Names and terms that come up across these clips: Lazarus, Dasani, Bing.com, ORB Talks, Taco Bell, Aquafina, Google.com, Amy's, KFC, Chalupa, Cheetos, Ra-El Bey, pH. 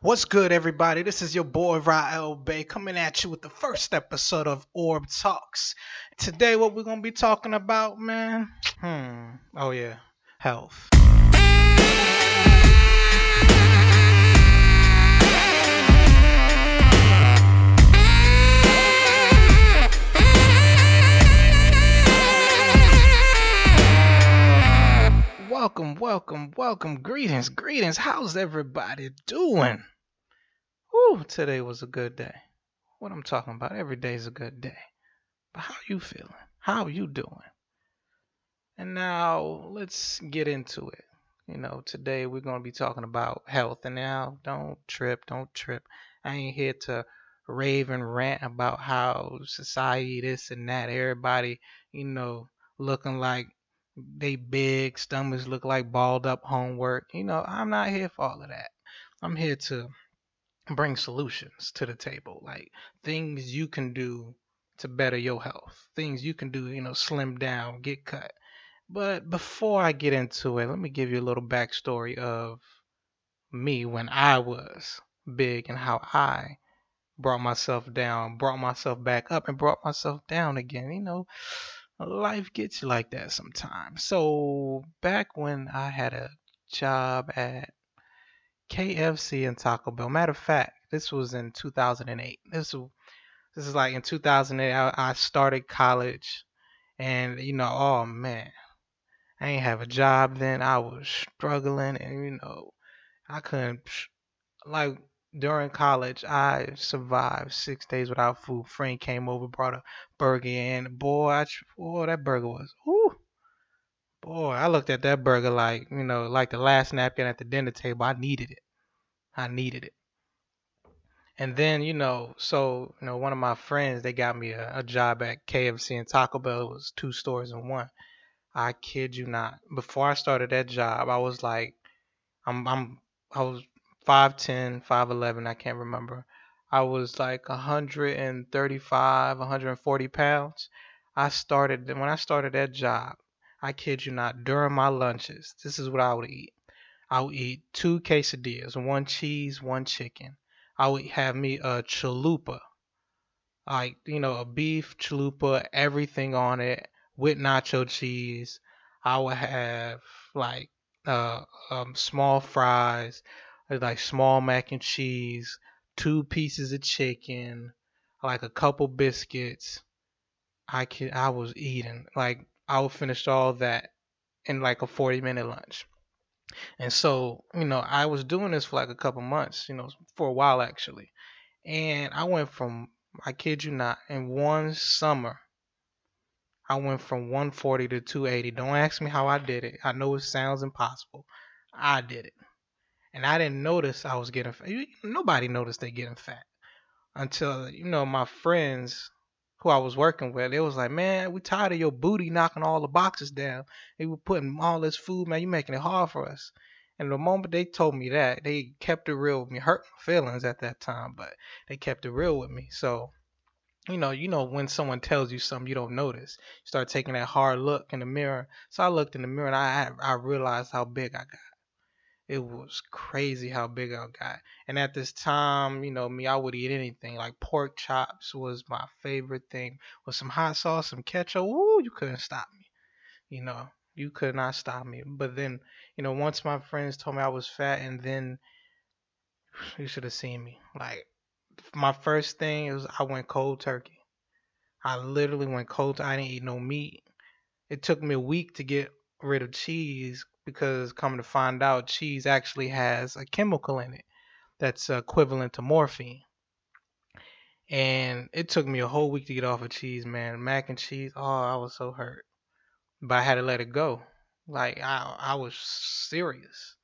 What's good, everybody? This is your boy Ra-El Bey coming at you with the first episode of ORB Talks. Today, what we're going to be talking about, man? Oh, yeah. Health. Welcome. Greetings. How's everybody doing? Today was a good day. What I'm talking about, every day's a good day. But how you feeling? How you doing? And now, let's get into it. You know, today we're going to be talking about health. And now, don't trip. I ain't here to rave and rant about how society, this and that, everybody, you know, looking like they big, stomachs look like balled up homework. You know, I'm not here for all of that. I'm here to bring solutions to the table, like things you can do to better your health, things you can do, you know, slim down, get cut. But before I get into it, let me give you a little backstory of me when I was big and how I brought myself down, brought myself back up, and brought myself down again. You know, life gets you like that sometimes. So back when I had a job at KFC and Taco Bell, matter of fact, this was in 2008. This is like in 2008, I started college, and you know, oh man, I ain't have a job then. I was struggling, and you know, I couldn't, like, during college, I survived 6 days without food. Friend came over, brought a burger in. Boy, that burger was, boy, I looked at that burger like, you know, like the last napkin at the dinner table. I needed it. And then, you know, so, you know, one of my friends, they got me a job at KFC and Taco Bell. It was 2 stores in 1. I kid you not. Before I started that job, I was like, I was 5'10", 5'11", I can't remember. I was like 135, 140 pounds. When I started that job, I kid you not, during my lunches, this is what I would eat. I would eat 2 quesadillas, 1 cheese, 1 chicken. I would have me a chalupa, like, you know, a beef chalupa, everything on it, with nacho cheese. I would have like small fries, like small mac and cheese, 2 pieces of chicken, like a couple biscuits. I was eating, like, I would finish all that in like a 40-minute lunch. And so, you know, I was doing this for like a couple months, you know, for a while actually. And I went from, I kid you not, in one summer, I went from 140 to 280. Don't ask me how I did it. I know it sounds impossible. I did it. And I didn't notice I was getting fat. Nobody noticed they getting fat until, you know, my friends who I was working with, they was like, man, we tired of your booty knocking all the boxes down. They were putting all this food, man, you making it hard for us. And the moment they told me that, they kept it real with me. Hurt my feelings at that time, but they kept it real with me. So, you know, when someone tells you something you don't notice, you start taking that hard look in the mirror. So I looked in the mirror and I realized how big I got. It was crazy how big I got. And at this time, you know, me, I would eat anything. Like pork chops was my favorite thing. With some hot sauce, some ketchup, you couldn't stop me. You know, you could not stop me. But then, you know, once my friends told me I was fat, and then you should have seen me. Like, my first thing is I went cold turkey. I literally went cold turkey. I didn't eat no meat. It took me a week to get rid of cheese, because come to find out, cheese actually has a chemical in it that's equivalent to morphine. And it took me a whole week to get off of cheese, man. Mac and cheese, oh, I was so hurt. But I had to let it go. Like, I was serious.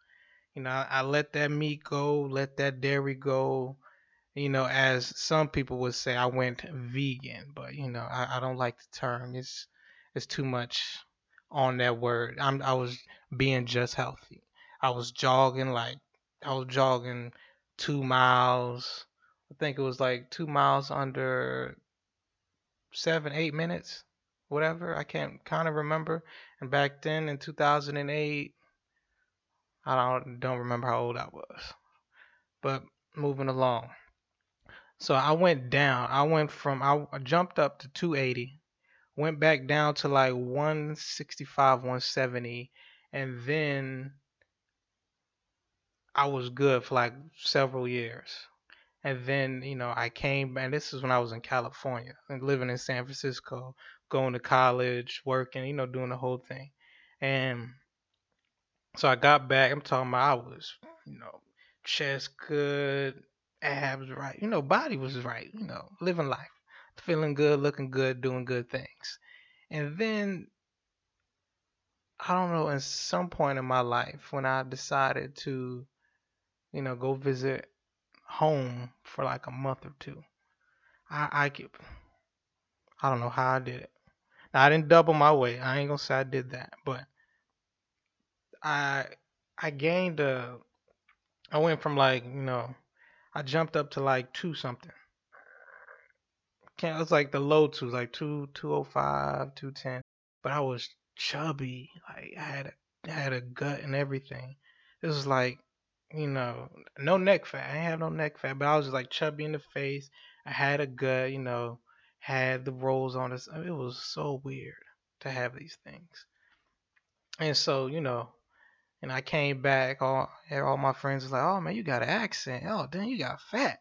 You know, I let that meat go, let that dairy go. You know, as some people would say, I went vegan. But, you know, I don't like the term. It's too much on that word. I was being just healthy. I was jogging 2 miles. I think it was like 2 miles under 7-8 minutes, whatever. I can't kind of remember. And back then in 2008, I don't remember how old I was, but moving along. So I went down. I jumped up to 280, went back down to like 165, 170, and then I was good for like several years. And then, I came, and this is when I was in California and living in San Francisco, going to college, working, doing the whole thing. And so I got back. I'm talking about I was, chest good, abs right, body was right, living life, feeling good, looking good, doing good things. And then, I don't know, at some point in my life when I decided to, go visit home for like a month or two, I don't know how I did it. Now, I didn't double my weight. I ain't gonna say I did that, but I went from like, I jumped up to like two something. It was like the low twos, like 205, 210. But I was chubby. Like I had a gut and everything. It was like, no neck fat. I didn't have no neck fat, but I was just like chubby in the face. I had a gut, had the rolls on this. It was so weird to have these things. And so, and I came back, all my friends was like, oh man, you got an accent. Oh damn, you got fat.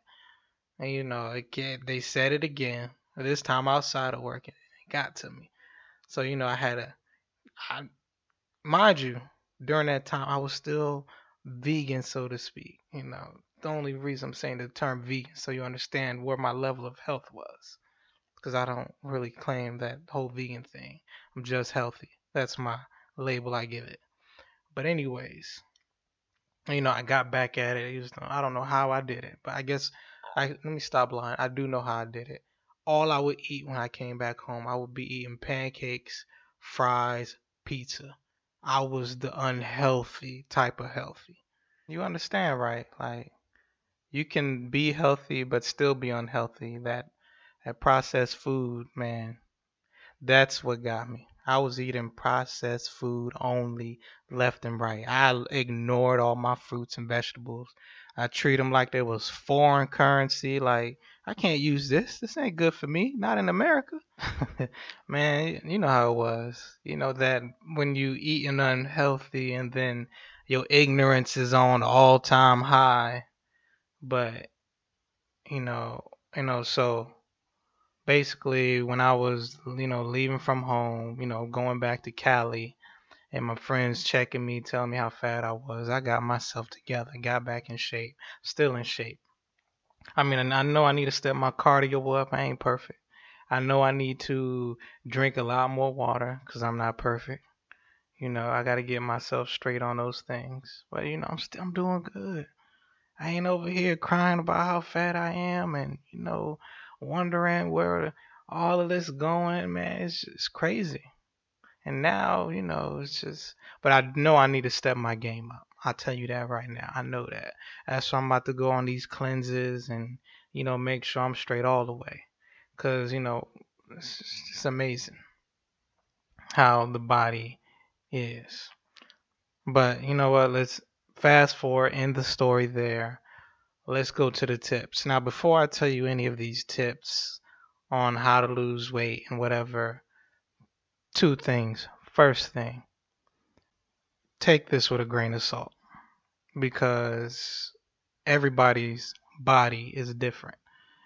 And they said it again. This time outside of work, it got to me. So, mind you, during that time I was still vegan, so to speak. The only reason I'm saying the term vegan, so you understand where my level of health was. Because I don't really claim that whole vegan thing. I'm just healthy. That's my label I give it. But anyways, I got back at it. I don't know how I did it, but I guess let me stop lying. I do know how I did it. All I would eat when I came back home, I would be eating pancakes, fries, pizza. I was the unhealthy type of healthy. You understand, right? Like, you can be healthy but still be unhealthy. That processed food, man, that's what got me. I was eating processed food only left and right. I ignored all my fruits and vegetables. I treat them like they was foreign currency. like, I can't use this. This ain't good for me. Not in America. Man, you know how it was. That when you eating unhealthy and then your ignorance is on all-time high. But, so basically, when I was, leaving from home, going back to Cali, and my friends checking me, telling me how fat I was, I got myself together, got back in shape, still in shape. I mean, I know I need to step my cardio up. I ain't perfect. I know I need to drink a lot more water because I'm not perfect. I got to get myself straight on those things. But, I'm doing good. I ain't over here crying about how fat I am and, wondering where all of this going, man. It's just crazy. And now, it's just, but I know I need to step my game up. I'll tell you that right now. I know that. That's why I'm about to go on these cleanses and, make sure I'm straight all the way. Because, it's amazing how the body is. But, you know what? Let's fast forward, end the story there. Let's go to the tips. Now, before I tell you any of these tips on how to lose weight and whatever, two things. First thing, take this with a grain of salt because everybody's body is different.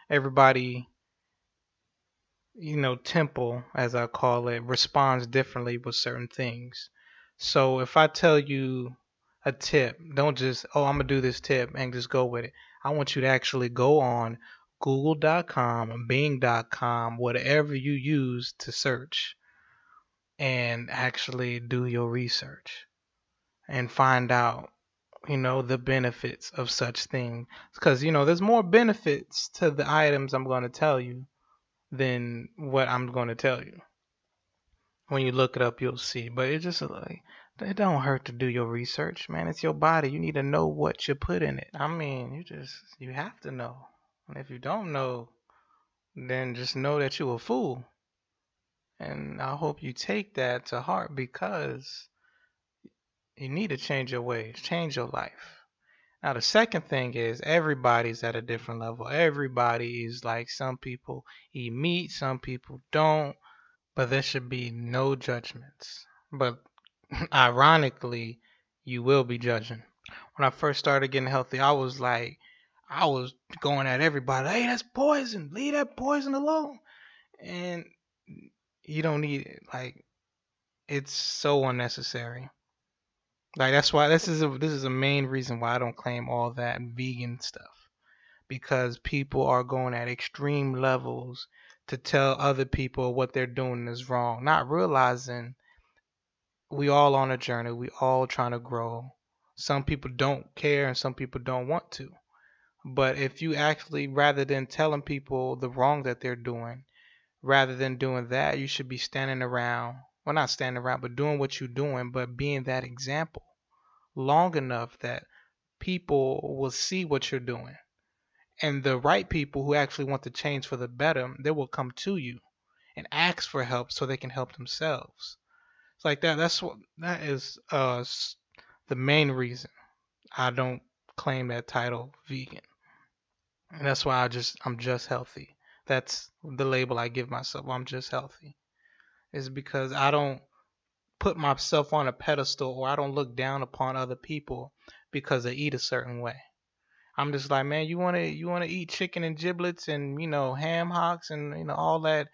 Everybody, temple, as I call it, responds differently with certain things. So if I tell you a tip, don't just, I'm going to do this tip and just go with it. I want you to actually go on Google.com and Bing.com, whatever you use to search, and actually do your research and find out, the benefits of such things. Because, there's more benefits to the items I'm going to tell you than what I'm going to tell you. When you look it up, you'll see. But it's just like, it don't hurt to do your research, man. It's your body. You need to know what you put in it. I mean, you have to know. And if you don't know, then just know that you're a fool. And I hope you take that to heart because you need to change your ways, change your life. Now, the second thing is everybody's at a different level. Everybody is like, some people eat meat, some people don't, but there should be no judgments. But ironically, you will be judging. When I first started getting healthy, I was going at everybody. Hey, that's poison. Leave that poison alone. And you don't need it. Like, it's so unnecessary. Like, that's why this is a main reason why I don't claim all that vegan stuff, because people are going at extreme levels to tell other people what they're doing is wrong, not realizing we all on a journey. We all trying to grow. Some people don't care and some people don't want to. But if you actually, rather than telling people the wrong that they're doing, rather than doing that, you should be standing around. Well, not standing around, but doing what you're doing, but being that example long enough that people will see what you're doing. And the right people who actually want to change for the better, they will come to you and ask for help so they can help themselves. It's like that. That is the main reason I don't claim that title vegan. And that's why I'm just healthy. That's the label I give myself. I'm just healthy. Is because I don't put myself on a pedestal, or I don't look down upon other people because they eat a certain way. I'm just like, man, you wanna eat chicken and giblets and ham hocks and all that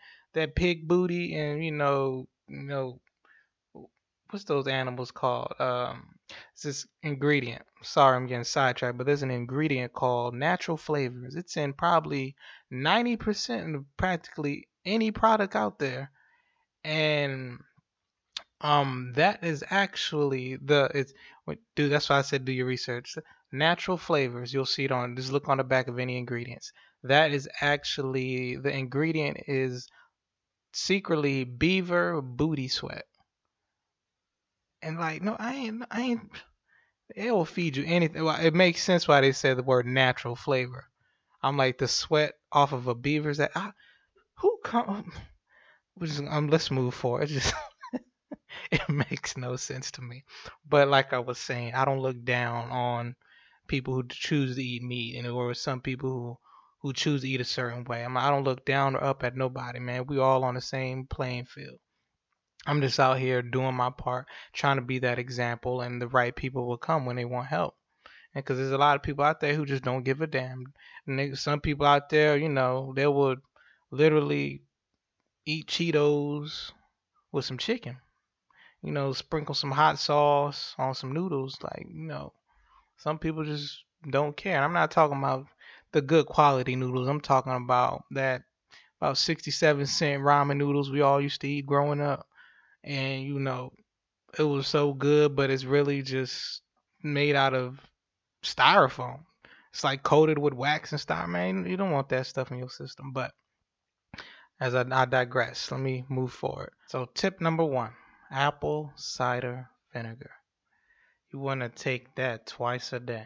pig booty and what's those animals called? It's this ingredient. Sorry, I'm getting sidetracked, but there's an ingredient called natural flavors. It's in probably 90% of practically any product out there. And that is actually that's why I said do your research. Natural flavors, you'll see it on, just look on the back of any ingredients. That is actually, the ingredient is secretly beaver booty sweat. And like, no, I ain't, it will feed you anything. Well, it makes sense why they say the word natural flavor. I'm like, the sweat off of a beaver's that let's move forward. It makes no sense to me. But like I was saying, I don't look down on people who choose to eat meat, and or some people who choose to eat a certain way. I don't look down or up at nobody, man. We all on the same playing field. I'm just out here doing my part, trying to be that example, and the right people will come when they want help. And because there's a lot of people out there who just don't give a damn. And some people out there, they would literally eat Cheetos with some chicken, sprinkle some hot sauce on some noodles. Like, some people just don't care. And I'm not talking about the good quality noodles. I'm talking about that about 67-cent ramen noodles we all used to eat growing up. And, it was so good, but it's really just made out of styrofoam. It's like coated with wax and styrofoam. Man, you don't want that stuff in your system. But as I digress, let me move forward. So tip number 1, apple cider vinegar. You want to take that twice a day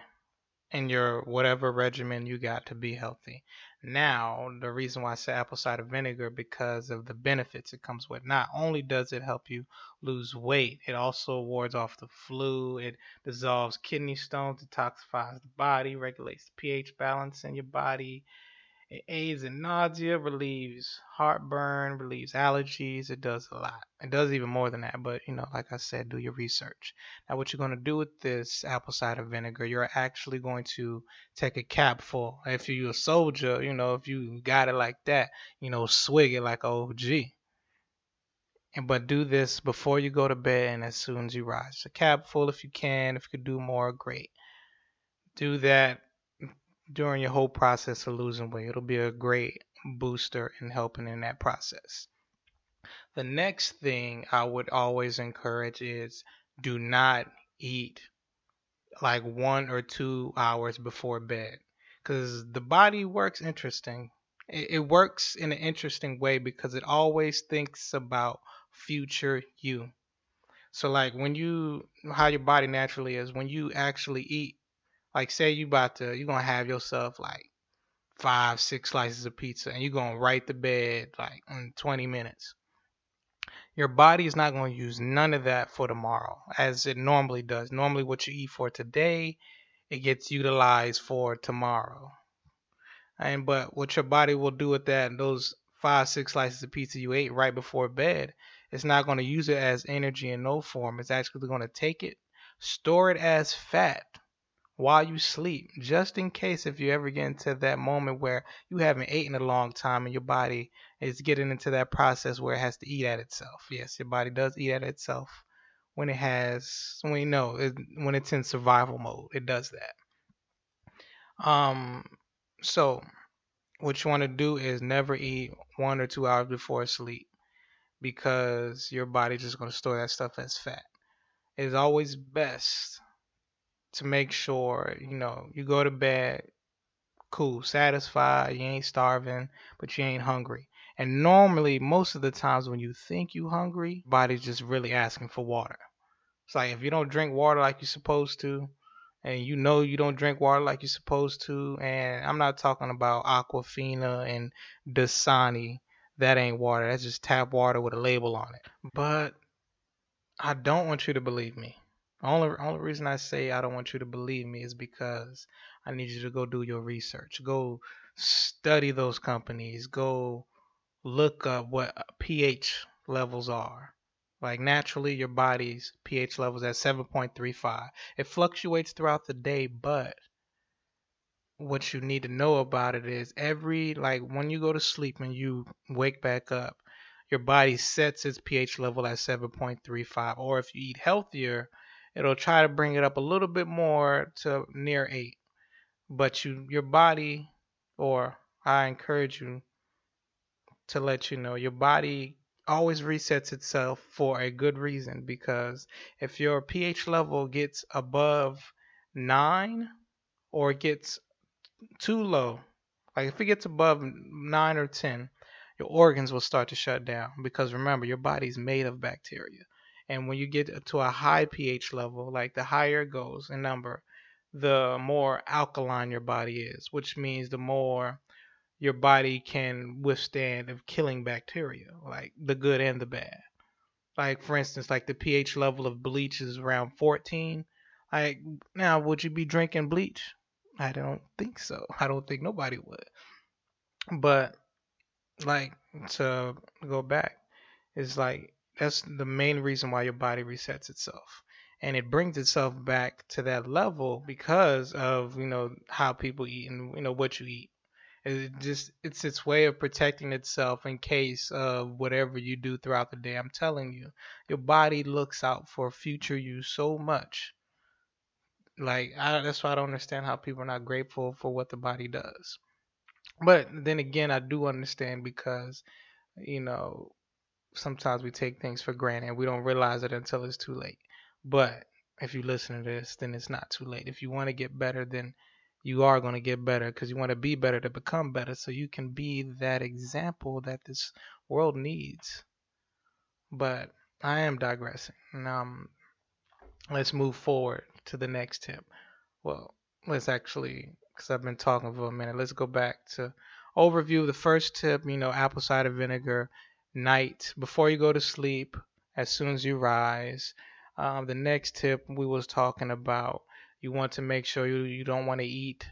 in your whatever regimen you got to be healthy. Now, the reason why I say apple cider vinegar, because of the benefits it comes with. Not only does it help you lose weight, it also wards off the flu. It dissolves kidney stones, detoxifies the body, regulates the pH balance in your body. It aids in nausea, relieves heartburn, relieves allergies. It does a lot. It does even more than that. But, like I said, do your research. Now, what you're going to do with this apple cider vinegar, you're actually going to take a capful. If you're a soldier, if you got it like that, swig it like an OG. But do this before you go to bed and as soon as you rise. A capful if you can. If you could do more, great. Do that during your whole process of losing weight. It'll be a great booster in helping in that process. The next thing I would always encourage is do not eat like 1 or 2 hours before bed, because the body works interesting. It works in an interesting way because it always thinks about future you. So like how your body naturally is, when you actually eat, like say you're going to have yourself like 5-6 slices of pizza, and you're going to right to bed like in 20 minutes. Your body is not going to use none of that for tomorrow as it normally does. Normally what you eat for today it gets utilized for tomorrow. And but what your body will do with that, and those 5-6 slices of pizza you ate right before bed, it's not going to use it as energy in no form. It's actually going to take it, store it as fat while you sleep, just in case if you ever get into that moment where you haven't eaten in a long time and your body is getting into that process where it has to eat at itself. Yes, your body does eat at itself when it has, when you know, when it's in survival mode, it does that. So what you want to do is never eat 1 or 2 hours before sleep, because your body's just going to store that stuff as fat. It is always best to make sure, you know, you go to bed cool, satisfied, you ain't starving, but you ain't hungry. And normally, most of the times when you think you hungry, body's just really asking for water. It's like if you don't drink water like you're supposed to, and you know you don't drink water like you're supposed to, and I'm not talking about Aquafina and Dasani. That ain't water. That's just tap water with a label on it. But I don't want you to believe me. Only reason I say I don't want you to believe me is because I need you to go do your research. Go study those companies. Go look up what pH levels are. Like naturally, your body's pH levels at 7.35. It fluctuates throughout the day, but what you need to know about it is every, like when you go to sleep and you wake back up, your body sets its pH level at 7.35. Or if you eat healthier, it'll try to bring it up a little bit more to near 8. But your body, or I encourage you to let you know, your body always resets itself for a good reason. Because if your pH level gets above 9 or gets too low, like if it gets above 9 or 10, your organs will start to shut down. Because remember, your body's made of bacteria. And when you get to a high pH level, like the higher it goes in number, the more alkaline your body is, which means the more your body can withstand of killing bacteria, like the good and the bad. Like, for instance, like the pH level of bleach is around 14. Like, now, would you be drinking bleach? I don't think so. I don't think nobody would. But, like, to go back, it's like, that's the main reason why your body resets itself. And it brings itself back to that level because of, you know, how people eat and, you know, what you eat. It's its way of protecting itself in case of whatever you do throughout the day. I'm telling you, your body looks out for future you so much. Like, that's why I don't understand how people are not grateful for what the body does. But then again, I do understand because, you know, sometimes we take things for granted and we don't realize it until it's too late. But if you listen to this, then it's not too late. If you want to get better, then you are going to get better, because you want to be better to become better, so you can be that example that this world needs. But I am digressing. Let's move forward to the next tip. Well, let's actually, because I've been talking for a minute, let's go back to overview of the first tip, you know, apple cider vinegar. Night before you go to sleep, as soon as you rise. The next tip we was talking about, you want to make sure you don't want to eat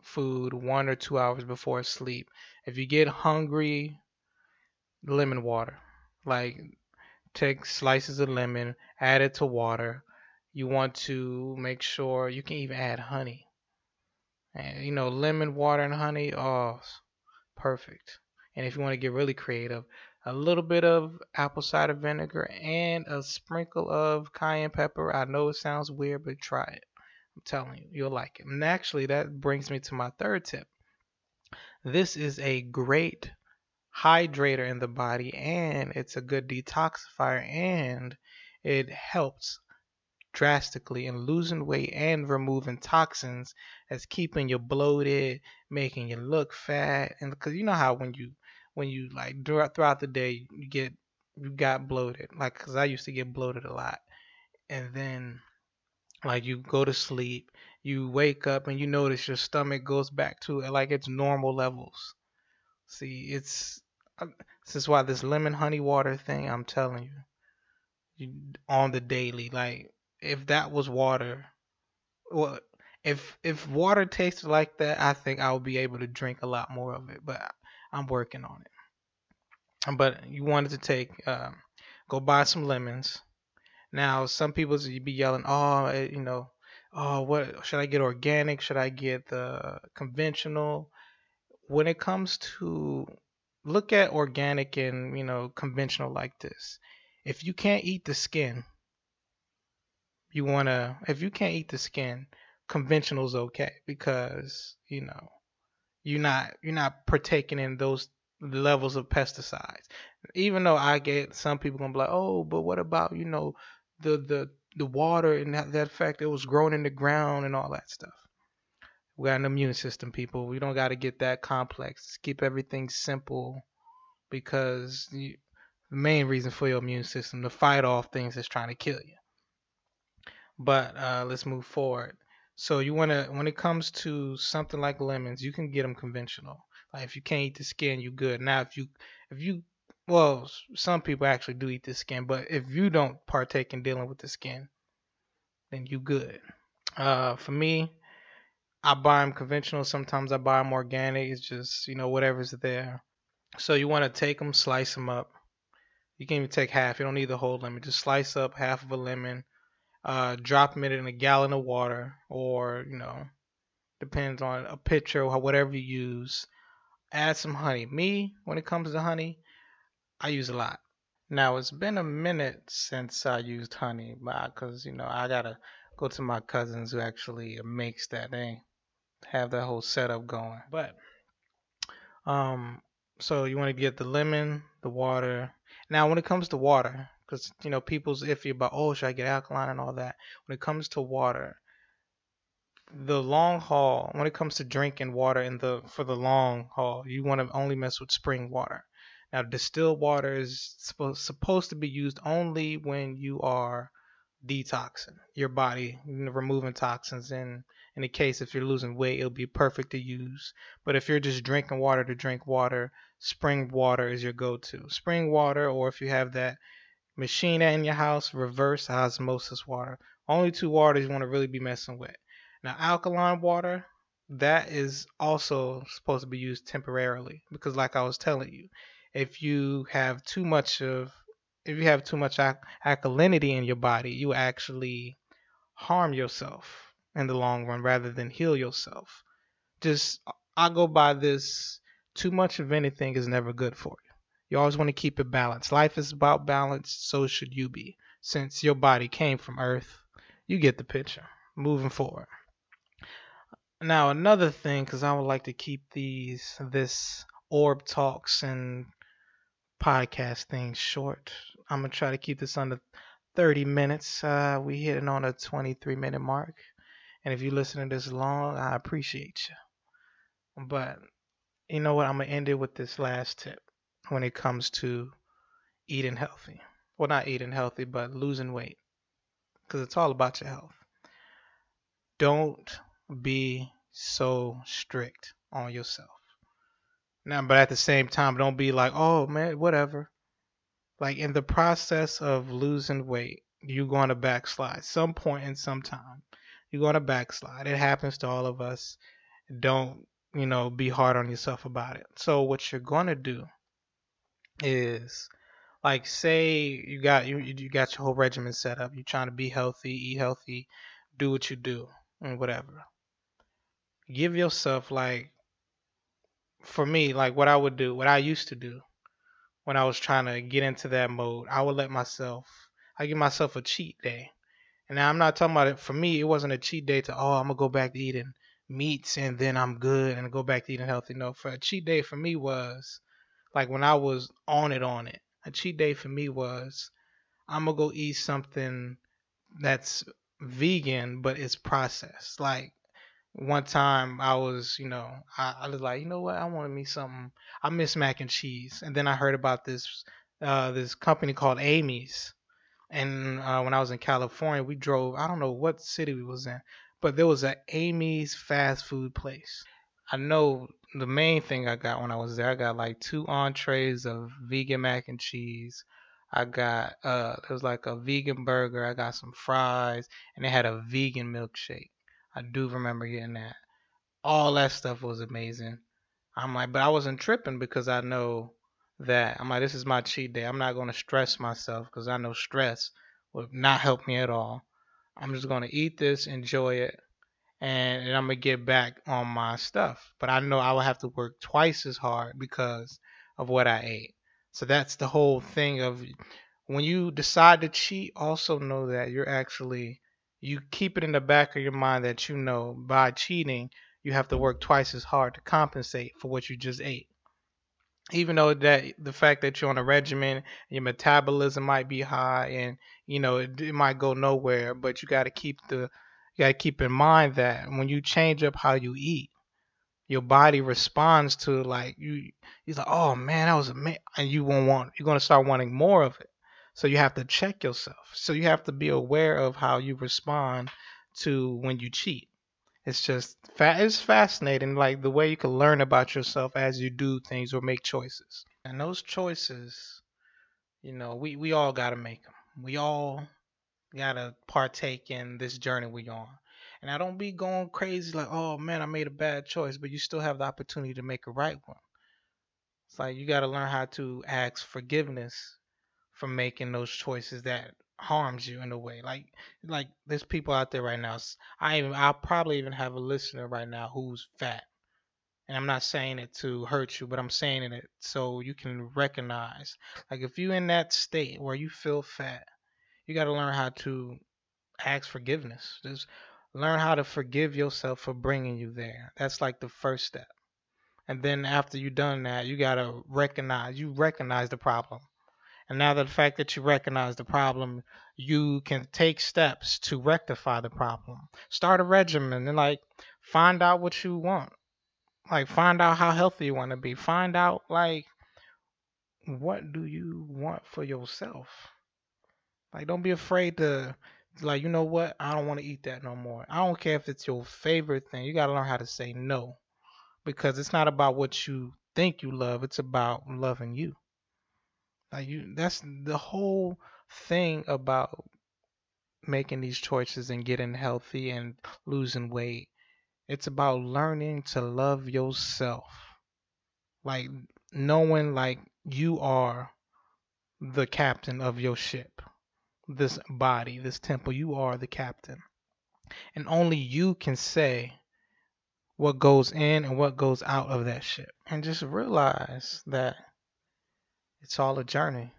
food 1 or 2 hours before sleep. If you get hungry, lemon water. Like, take slices of lemon, add it to water. You want to make sure, you can even add honey. And you know, lemon water and honey, oh, perfect. And if you want to get really creative, a little bit of apple cider vinegar and a sprinkle of cayenne pepper. I know it sounds weird, but try it. I'm telling you, you'll like it. And actually, that brings me to my third tip. This is a great hydrator in the body, and it's a good detoxifier, and it helps drastically in losing weight and removing toxins that's keeping you bloated, making you look fat. And because you know how when you like throughout the day, you got bloated. Like, cause I used to get bloated a lot. And then like you go to sleep, you wake up and you notice your stomach goes back to like its normal levels. See, this is why this lemon honey water thing, I'm telling you, on the daily, like if that was water, well, If water tasted like that, I think I would be able to drink a lot more of it. But I'm working on it. But you wanted to go buy some lemons. Now, some people be yelling, what should I get? Organic? Should I get the conventional? When it comes to look at organic and conventional like this, if you can't eat the skin, conventional's okay, because you're not partaking in those levels of pesticides. Even though I get some people gonna be like, oh, but what about the water and that fact it was grown in the ground and all that stuff. We got an immune system, people. We don't got to get that complex. Just keep everything simple, because the main reason for your immune system to fight off things that's trying to kill you. But let's move forward. So you when it comes to something like lemons, you can get them conventional. Like if you can't eat the skin, you good. Now if some people actually do eat the skin, but if you don't partake in dealing with the skin, then you good. For me, I buy them conventional. Sometimes I buy them organic. It's just whatever's there. So you want to take them, slice them up. You can even take half. You don't need the whole lemon. Just slice up half of a lemon. Drop it in a gallon of water, or depends on a pitcher or whatever you use. Add some honey. Me, when it comes to honey, I use a lot. Now, it's been a minute since I used honey, because I gotta go to my cousins who actually makes that. They have that whole setup going. But so you want to get the lemon, the water. Now, when it comes to water, because, people's iffy about, should I get alkaline and all that. When it comes to water, the long haul, when it comes to drinking water for the long haul, you want to only mess with spring water. Now, distilled water is supposed to be used only when you are detoxing your body, removing toxins. And in the case, if you're losing weight, it'll be perfect to use. But if you're just drinking water to drink water, spring water is your go-to. Spring water, or if you have that machine in your house, reverse osmosis water. Only two waters you want to really be messing with. Now, alkaline water, that is also supposed to be used temporarily, because like I was telling you, if you have too much alkalinity in your body, you actually harm yourself in the long run rather than heal yourself. I go by this: too much of anything is never good for you. You always want to keep it balanced. Life is about balance, so should you be. Since your body came from Earth, you get the picture. Moving forward. Now, another thing, because I would like to keep this Orb Talks and podcast thing short. I'm going to try to keep this under 30 minutes. We're hitting on a 23-minute mark. And if you're listening this long, I appreciate you. But you know what? I'm going to end it with this last tip. When it comes to eating healthy. Well, not eating healthy, but losing weight. Because it's all about your health. Don't be so strict on yourself. Now, but at the same time, don't be like, oh, man, whatever. Like, in the process of losing weight, you're going to backslide. Some point in some time, you're going to backslide. It happens to all of us. Don't, be hard on yourself about it. So what you're going to do is, like, say you got your whole regimen set up, you're trying to be healthy, eat healthy, do what you do and whatever. Give yourself, like, for me, like what I used to do when I was trying to get into that mode, I give myself a cheat day. And now I'm not talking about it. For me, it wasn't a cheat day to, I'm gonna go back to eating meats and then I'm good and go back to eating healthy. No, for a cheat day for me was, like, when I was on it, a cheat day for me was, I'm going to go eat something that's vegan, but it's processed. Like, one time I was, I was like, you know what? I wanted me something. I miss mac and cheese. And then I heard about this company called Amy's. And when I was in California, we drove, I don't know what city we was in, but there was an Amy's fast food place. I know the main thing I got when I was there, I got like 2 entrees of vegan mac and cheese. I got, it was like a vegan burger. I got some fries, and they had a vegan milkshake. I do remember getting that. All that stuff was amazing. I'm like, but I wasn't tripping because I know that. I'm like, this is my cheat day. I'm not going to stress myself because I know stress would not help me at all. I'm just going to eat this, enjoy it, and I'm going to get back on my stuff. But I know I will have to work twice as hard because of what I ate. So that's the whole thing of when you decide to cheat, also know that you're actually, you keep it in the back of your mind that you know by cheating, you have to work twice as hard to compensate for what you just ate. Even though that the fact that you're on a regimen, your metabolism might be high and, you know, it might go nowhere, but you got to keep in mind that when you change up how you eat, your body responds to like, you're like, oh man, that was amazing. And you're going to start wanting more of it. So you have to check yourself. So you have to be aware of how you respond to when you cheat. It's just it's fascinating, like the way you can learn about yourself as you do things or make choices. And those choices, you know, we all got to make them. We all got to partake in this journey we're on. And I don't be going crazy like, oh, man, I made a bad choice, but you still have the opportunity to make a right one. It's like you got to learn how to ask forgiveness for making those choices that harms you in a way. Like there's people out there right now. I'll probably even have a listener right now who's fat, and I'm not saying it to hurt you, but I'm saying it so you can recognize. Like if you're in that state where you feel fat, you got to learn how to ask forgiveness. Just learn how to forgive yourself for bringing you there. That's like the first step. And then after you've done that, you got to recognize the problem. And now the fact that you recognize the problem, you can take steps to rectify the problem. Start a regimen and like find out what you want. Like find out how healthy you want to be. Find out like what do you want for yourself. Like don't be afraid to like, you know what? I don't want to eat that no more. I don't care if it's your favorite thing. You got to learn how to say no, because it's not about what you think you love. It's about loving you. Like that's the whole thing about making these choices and getting healthy and losing weight. It's about learning to love yourself. Like knowing like you are the captain of your ship, this body, this temple. You are the captain. And only you can say what goes in and what goes out of that ship. And just realize that it's all a journey,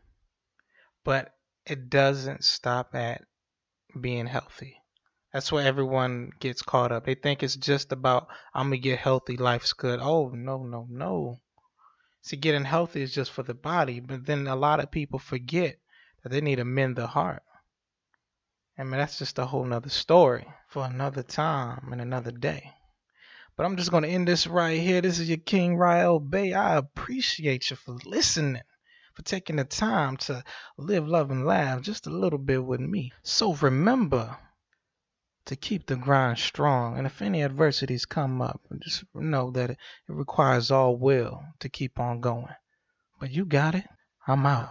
but it doesn't stop at being healthy. That's where everyone gets caught up. They think it's just about, I'm going to get healthy, life's good. Oh, no, no, no. See, getting healthy is just for the body, but then a lot of people forget that they need to mend the heart. I mean, that's just a whole nother story for another time and another day. But I'm just going to end this right here. This is your King Ra-El Bey. I appreciate you for listening, for taking the time to live, love, and laugh just a little bit with me. So remember to keep the grind strong. And if any adversities come up, just know that it requires all will to keep on going. But you got it. I'm out.